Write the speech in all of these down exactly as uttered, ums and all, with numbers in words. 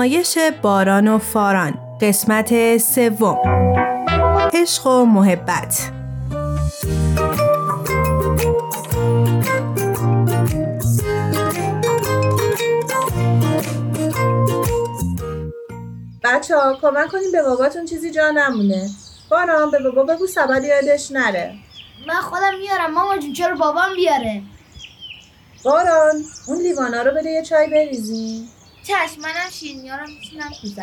نمایش باران و فاران، قسمت سوم، عشق و محبت. بچه‌ها کمک کنیم به باباتون چیزی جا نمونه. باران به بابا بگو سبد یادش نره. من خودم میارم ماما جون، چرا بابام بیاره؟ باران اون لیوانا رو بده یه چای بریزی. چشم، منم شیرینیا رو میتونم کوزه.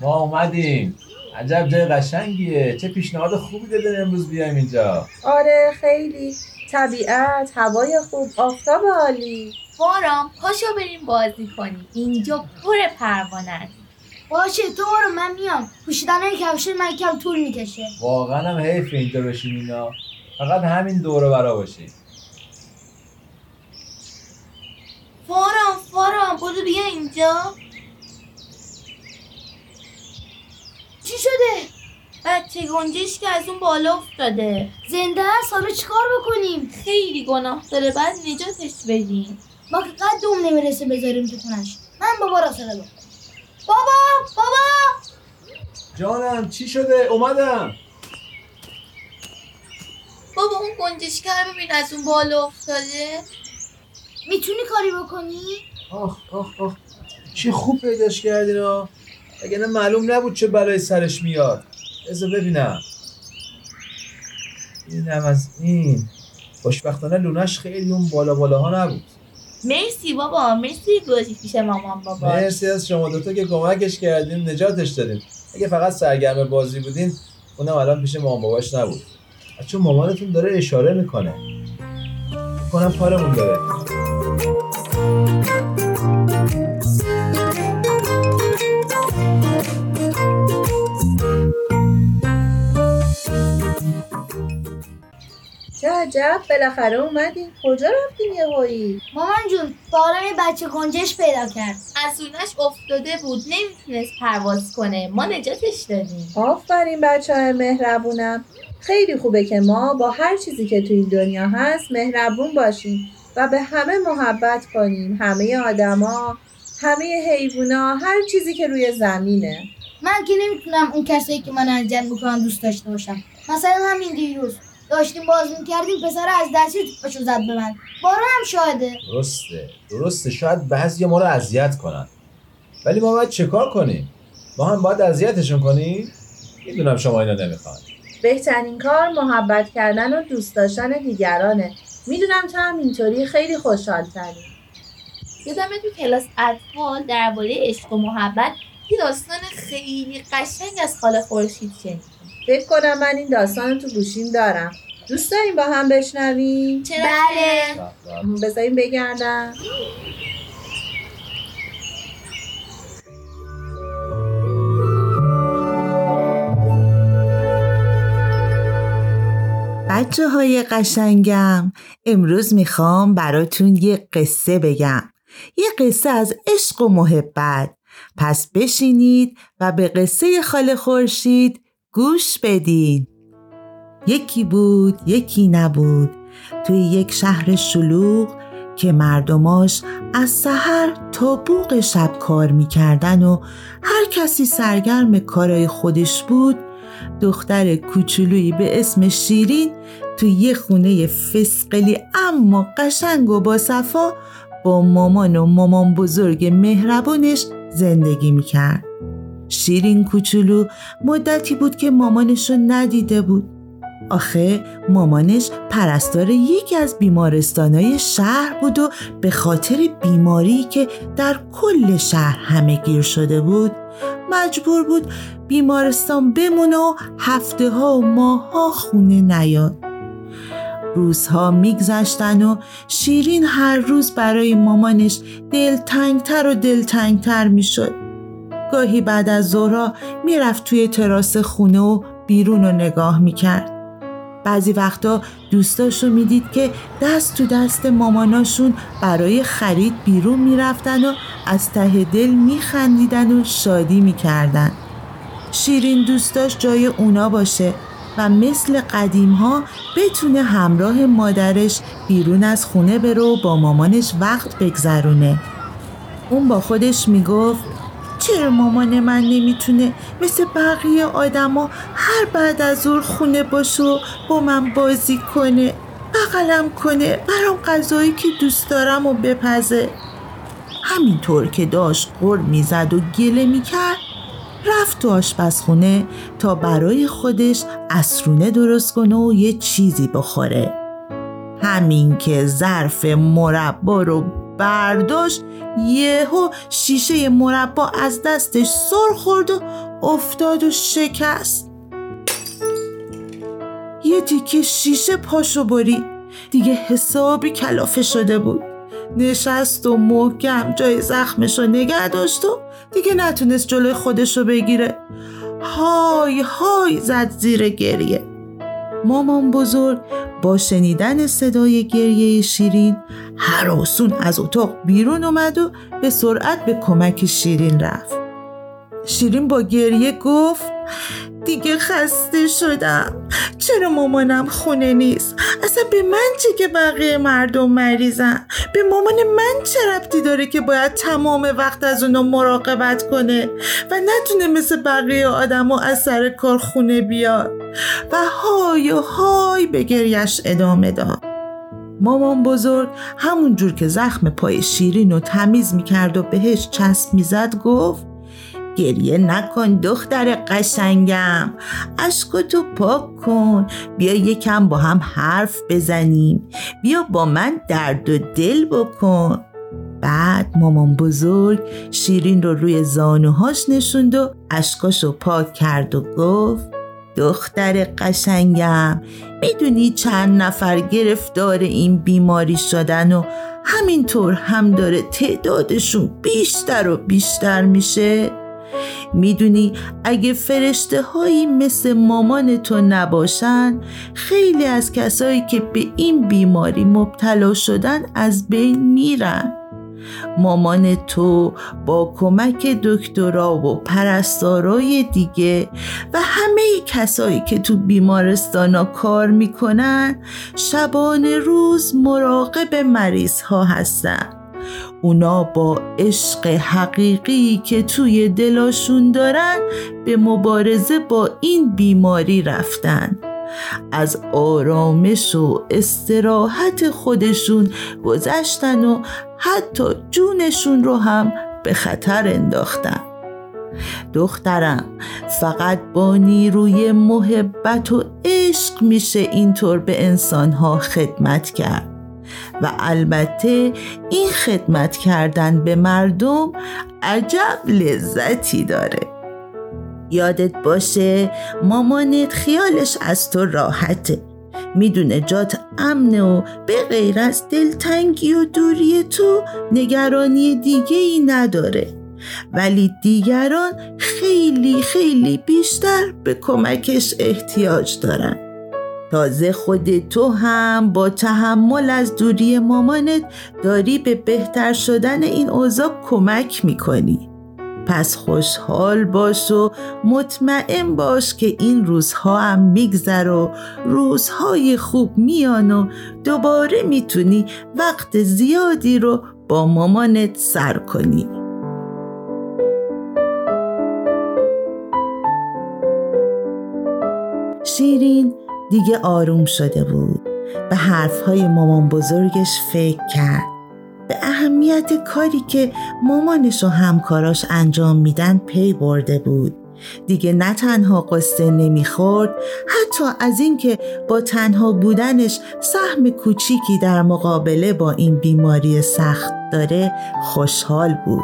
ما اومدیم. عجب جای قشنگیه. چه پیشنهاد خوبی دادن امروز بیایم اینجا. آره خیلی. طبیعت، هوای خوب، آفتاب عالی. باران پاشو بریم بازی کنیم. اینجا پر پروانه است. باشه تو برو، من میام. پوشیدن کفشای من کم طول میکشه. واقعا هم حیف اینجا بشیم اینا. فقط همین دوره برا باشیم. فاران فاران بودو بیا اینجا. چی شده؟ بچه گنجش که از اون بالا افتاده، زنده است. حالا چیکار بکنیم؟ خیلی گناه داره، بعد نجاتش بدیم. ما که قدوم نمیرسه بذاریم تو خونش. من بابا را صدا بکنم. بابا بابا جانم، چی شده؟ اومدم. بابا اون گنجشکر ببین از اون بالا افتاده. میتونی کاری بکنی؟ آخ آخ آخ، چی خوب پیداش کردین ها. اگه نه معلوم نبود چه بلای سرش میاد. بذار ببینم. اینم از این. خوشبختانه لونش خیلی اون بالا بالاها نبود. مرسی بابا، مرسی گوشی پیش مامان بابا. مرسی از شما دوتا که کمکش کردین، نجاتش دادین. اگه فقط سرگرم بازی بودین اونم الان پیش مامان باباش نبود. چون مامانتون داره اشاره میکنه. میکنم پارمون داره. چه عجب، بالاخره اومدیم. کجا رفتیم یه هایی؟ مامان جون باران یه بچه گنجش پیدا کرد. از اونش افتاده بود، نمیتونست پرواز کنه. ما نجاتش دادیم. آفرین بچه های مهربونم. خیلی خوبه که ما با هر چیزی که تو این دنیا هست مهربون باشیم و به همه محبت کنیم. همه آدما، همه حیونا، هر چیزی که روی زمینه. من که نمیتونم اون کسایی که من اذیت میکنن دوست داشته باشم. مثلا همین دیروز داشتیم بازی میکردیم، پسر از دستی توپشو زد به من. بارا هم شاهده. درسته درسته، شاید بعضی ما رو اذیت کنن، ولی ما باید چه کار کنیم؟ ما هم باید اذیتشون کنیم؟ میدونم شما اینا نمیخوان. بهترین کار محبت کردن و دوست داشتن دیگرانه. میدونم تو هم اینطوری خیلی خوشحال‌تری. یادمه تو کلاس اطفال درباره عشق و محبت یه داستان خیلی قشنگ از خاله خورشید شنیدم. فکر کنم من این داستان تو گوشیم دارم. دوست داریم با هم بشنویم؟ بله. بذاریم بگردم. بچه های قشنگم، امروز میخوام براتون یه قصه بگم. یه قصه از عشق و محبت. پس بشینید و به قصه خاله خورشید گوش بدین. یکی بود یکی نبود توی یک شهر شلوغ که مردماش از سحر تا بوق شب کار میکردن و هر کسی سرگرم کارای خودش بود. دختر کوچولویی به اسم شیرین تو یه خونه فسقلی اما قشنگ و با صفا با مامان و مامان بزرگ مهربونش زندگی میکرد. شیرین کوچولو مدتی بود که مامانشو ندیده بود. آخه مامانش پرستار یکی از بیمارستانهای شهر بود و به خاطر بیماری که در کل شهر همه گیر شده بود مجبور بود بیمارستان بمونه و هفته ها و ماه ها خونه نیاد. روزها میگذشتن و شیرین هر روز برای مامانش دلتنگتر و دلتنگتر میشد. گاهی بعد از ظهرها میرفت توی تراس خونه و بیرون رو نگاه میکرد. بعضی وقتا دوستاشو میدید که دست تو دست ماماناشون برای خرید بیرون میرفتن و از ته دل میخندیدن و شادی میکردن. شیرین دوست داشت جای اونا باشه و مثل قدیم ها بتونه همراه مادرش بیرون از خونه بره و با مامانش وقت بگذرونه. اون با خودش میگفت چرا مامان من نمیتونه مثل بقیه آدما هر بعد از ظهر خونه باشه و با من بازی کنه، بغلم کنه، برام غذایی که دوست دارم و بپزه. همینطور که داشت غر میزد و گله میکرد رفت تو آشپزخونه تا برای خودش عصرونه درست کنه و یه چیزی بخوره. همین که ظرف مربا رو برداشت یهو شیشه مربا از دستش سر خورد و افتاد و شکست. یه تیکه شیشه پاشو برید. دیگه حسابی کلافه شده بود. نشست و محکم جای زخمش رو نگه داشت و دیگه نتونست جلوی خودش رو بگیره. های های زد زیر گریه. مامان بزرگ با شنیدن صدای گریه شیرین هراسون از اتاق بیرون اومد و به سرعت به کمک شیرین رفت. شیرین با گریه گفت دیگه خسته شدم، چرا مامانم خونه نیست؟ اصلا به من چه که بقیه مردم مریضن؟ به مامان من چه ربطی داره که باید تمام وقت از اونا مراقبت کنه و نتونه مثل بقیه آدم از سر کار خونه بیاد؟ و های های به گریش ادامه داد. مامان بزرگ همون جور که زخم پای شیرین رو تمیز میکرد و بهش چسب میزد گفت گریه نکن دختر قشنگم، اشکتو پاک کن، بیا یکم با هم حرف بزنیم، بیا با من درد و دل بکن. بعد مامان بزرگ شیرین رو روی زانوهاش نشوند و اشکاشو پاک کرد و گفت دختر قشنگم، میدونی چند نفر گرفتار این بیماری شدن و همینطور هم داره تعدادشون بیشتر و بیشتر میشه؟ میدونی اگه فرشته هایی مثل مامان تو نباشن خیلی از کسایی که به این بیماری مبتلا شدن از بین میرن. مامان تو با کمک دکترها و پرستارای دیگه و همه کسایی که تو بیمارستانا کار میکنن شبانه روز مراقب مریض ها هستن. اونا با عشق حقیقی که توی دلاشون دارن به مبارزه با این بیماری رفتن. از آرامش و استراحت خودشون گذشتن و حتی جونشون رو هم به خطر انداختن. دخترم، فقط با نیروی محبت و عشق میشه اینطور به انسانها خدمت کرد و البته این خدمت کردن به مردم عجب لذتی داره. یادت باشه مامانت خیالش از تو راحته، میدونه جات امنه و به غیر از دلتنگی و دوری تو نگرانی دیگه ای نداره، ولی دیگران خیلی خیلی بیشتر به کمکش احتیاج دارن. تازه خود تو هم با تحمل از دوری مامانت داری به بهتر شدن این اوضاع کمک میکنی. پس خوشحال باش و مطمئن باش که این روزها هم میگذر و روزهای خوب میان و دوباره میتونی وقت زیادی رو با مامانت سر کنی. شیرین دیگه آروم شده بود. به حرفهای مامان بزرگش فکر کرد. به اهمیت کاری که مامانش و همکاراش انجام میدن پی برده بود. دیگه نه تنها قصه نمیخورد، حتی از اینکه با تنها بودنش سهم کوچیکی در مقابله با این بیماری سخت داره خوشحال بود.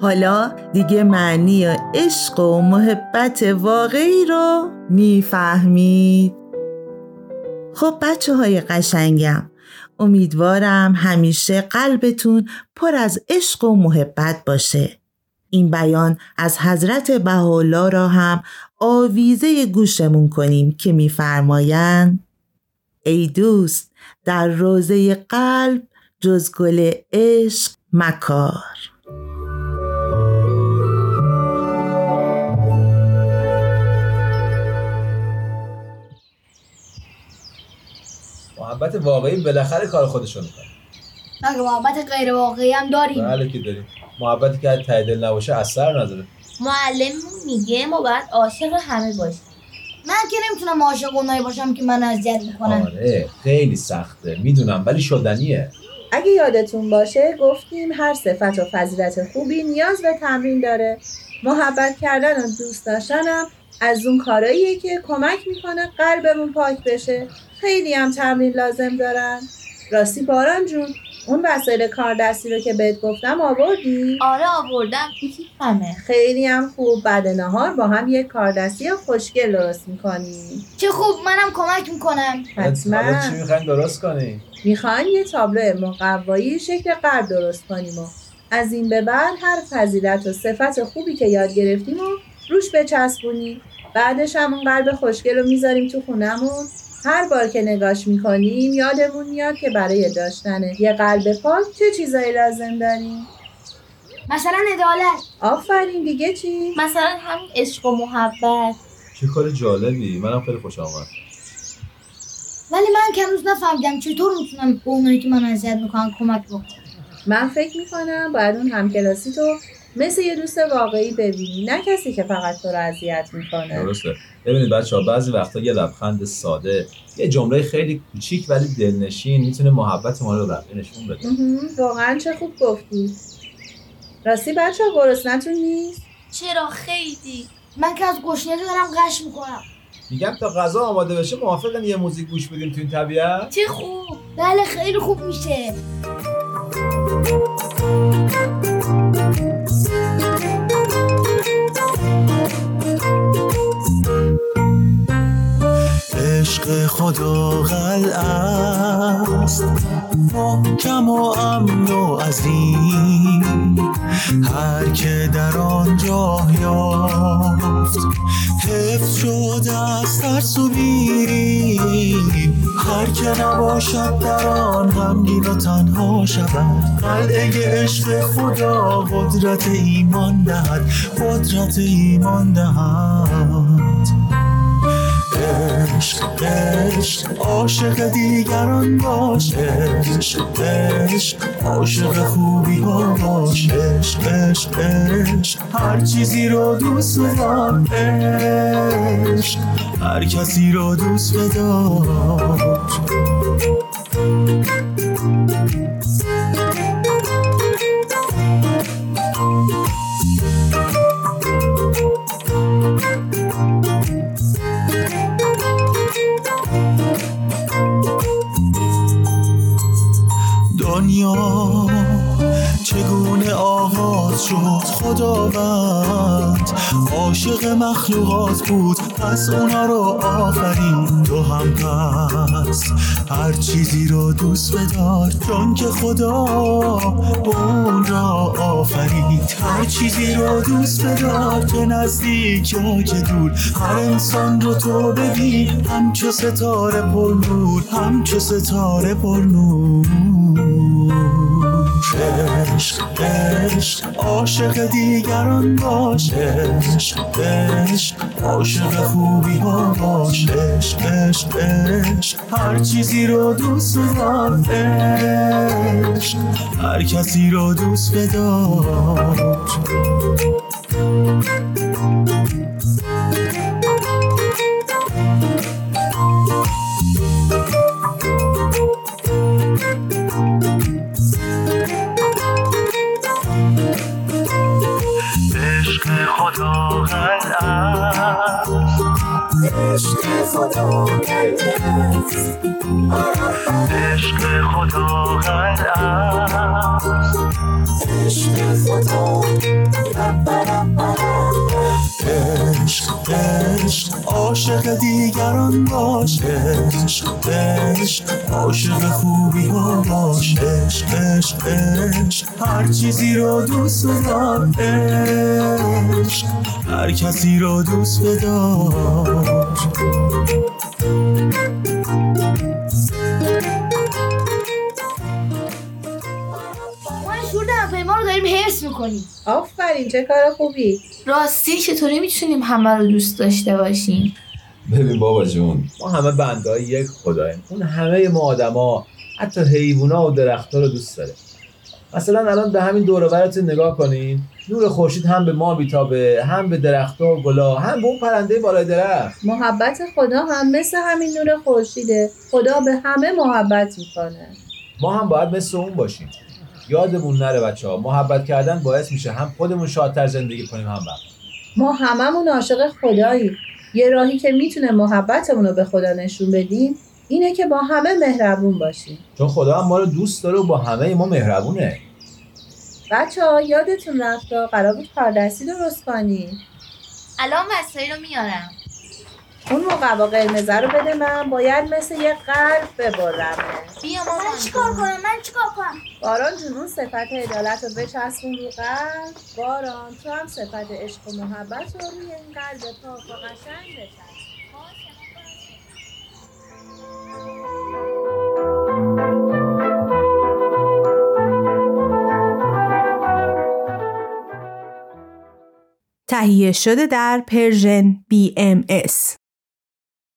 حالا دیگه معنی عشق و محبت واقعی رو میفهمید. خب بچه های قشنگم، امیدوارم همیشه قلبتون پر از عشق و محبت باشه. این بیان از حضرت بهاءالله را هم آویزه گوشمون کنیم که میفرمایند ای دوست در روضه قلب جز گل عشق مکار. محبت واقعی بالاخره کار خودشو میکنه. مگه محبت غیر واقعی هم داریم؟ بله که داریم. محبتی که ته دل نباشه اثر نداره. معلممون میگه ما باید عاشق همه باشیم. من که نمیتونم عاشق اونایی باشم که من اذیت میکنن. آره خیلی سخته میدونم ولی شدنیه. اگه یادتون باشه گفتیم هر صفت و فضیلت خوبی نیاز به تمرین داره. محبت کردن و دوست داشتنم از اون کاراییه که کمک میکنه قلبمون پاک بشه. خیلی هم تمرین لازم دارن. راستی باران جون اون وسایل کار دستی رو که بهت گفتم آوردی؟ آره آوردم کیفمه. خیلی هم خوب. بعد نهار با هم یک کار دستی خوشگل درست میکنی. چه خوب منم کمک میکنم. حتما. چی میخواین درست کنی؟ میخواین یه تابلو مقوایی شکل قلب درست کنیم و از این به بعد هر فضیلت و صفت خوبی که یاد گرفتیم و روش بچسبونی. بعدش هم اون قلب خوشگل رو میذاریم تو خونمون. هر بار که نگاش میکنیم یادمون میاد که برای داشتن یه قلب پاک چه چیزایی لازم داریم. مثلا عدالت. آفرین. دیگه چی؟ مثلا همین عشق و محبت. چه کار جالبی. منم خیلی خوشم اومد. ولی من که هنوز نفهمیدم چطور میتونم به اونایی که من اذیت میکنن کمک بکنم. من فکر میکنم باید اون همکلاسی تو مثل یه دوست واقعی ببینی، نه کسی که فقط تو رو اذیت میکنه. درسته. ببینید بچه‌ها بعضی وقتا یه لبخند ساده، یه جمله خیلی کوچیک ولی دلنشین میتونه محبت ما رو به نشون بده. واقعا چه خوب گفتی. راستی بچه‌ها گرسنه‌تون نیست؟ چرا خیلی. من که از گشنگی دارم قش میکنم. میگم تا غذا آماده بشه موافقم یه موزیک گوش بدیم تو این طبیعت؟ چه خوب. بله خیلی خوب میشه. عشق خدا قلعه است محکم و امن و عظیم، هر که در آن جا یافت حفظ شده از ترسویی، هر که نباشد در آن غمگین و تنها شود. قلعه عشق خدا قدرت ایمان دهد، قدرت ایمان دهد. عشق عشق عاشق دیگران باش، عشق عشق عاشق خوبی ها باش، عشق عشق عشق هر چیزی رو دوست بدار، عشق هر کسی رو دوست بدار. چگونه آغاز شد خداوند عاشق مخلوقات بود پس اونا رو آفرین. تو هم پس هر چیزی رو دوست بدار چون که خدا اون را آفرید. هر چیزی رو دوست بدار که نزدیک یا که دور، هر انسان رو تو ببین همچو ستاره پرنور، همچو ستاره پرنور. عشق عشق عاشق دیگران باش، عشق عشق عاشق خوبی ها باش، عشق عشق عشق هر چیزی رو دوست بدار، عشق هر کسی رو دوست بدار. عشق خدا قلعه‌ست، عشق خدا قلعه‌ست، عشق خدا عشق عشق عاشق دیگران باش، عشق عشق عاشق خوبی ها باش، عشق عشق عشق هر چیزی رو دوست بدار، عشق هر کسی رو دوست بدار. میکنی. آفرین چه کار خوبی. راستی چطوری میتونیم همه رو دوست داشته باشیم؟ ببین بابا جون ما همه بنده های یک خداییم. اون همه ما آدما حتی حیونا و درخت‌ها رو دوست داره. مثلا الان به همین دور و برت نگاه کنین، نور خورشید هم به ما میتابه، هم به درخت‌ها و گلا، هم به اون پرنده بالای درخت. محبت خدا هم مثل همین نور خورشیده. خدا به همه محبت میکنه. ما هم باید مثل اون باشیم. یادمون نره بچه‌ها، محبت کردن باعث میشه هم خودمون شادتر زندگی کنیم، هم بقیه. ما هممون عاشق خداییم. یه راهی که میتونه محبتمون رو به خدا نشون بدیم اینه که با همه مهربون باشیم، چون خدا هم ما رو دوست داره و با همه ما مهربونه. بچه‌ها یادتون رفته قرار بود کاردستی درست کنی. الان وسایل رو میارم. اون مقوا قرمز رو بده من، باید مثل یه قلب ببرم. بیا مامان. من چیکار کنم؟ من چیکار کنم؟ باران جنون صفت عدالت رو بچسبون رو قلب. باران تو هم صفت عشق و محبت رو روی این قلب پاک و قشنگ بچسب. تهیه شده در پرژن بی ام اس.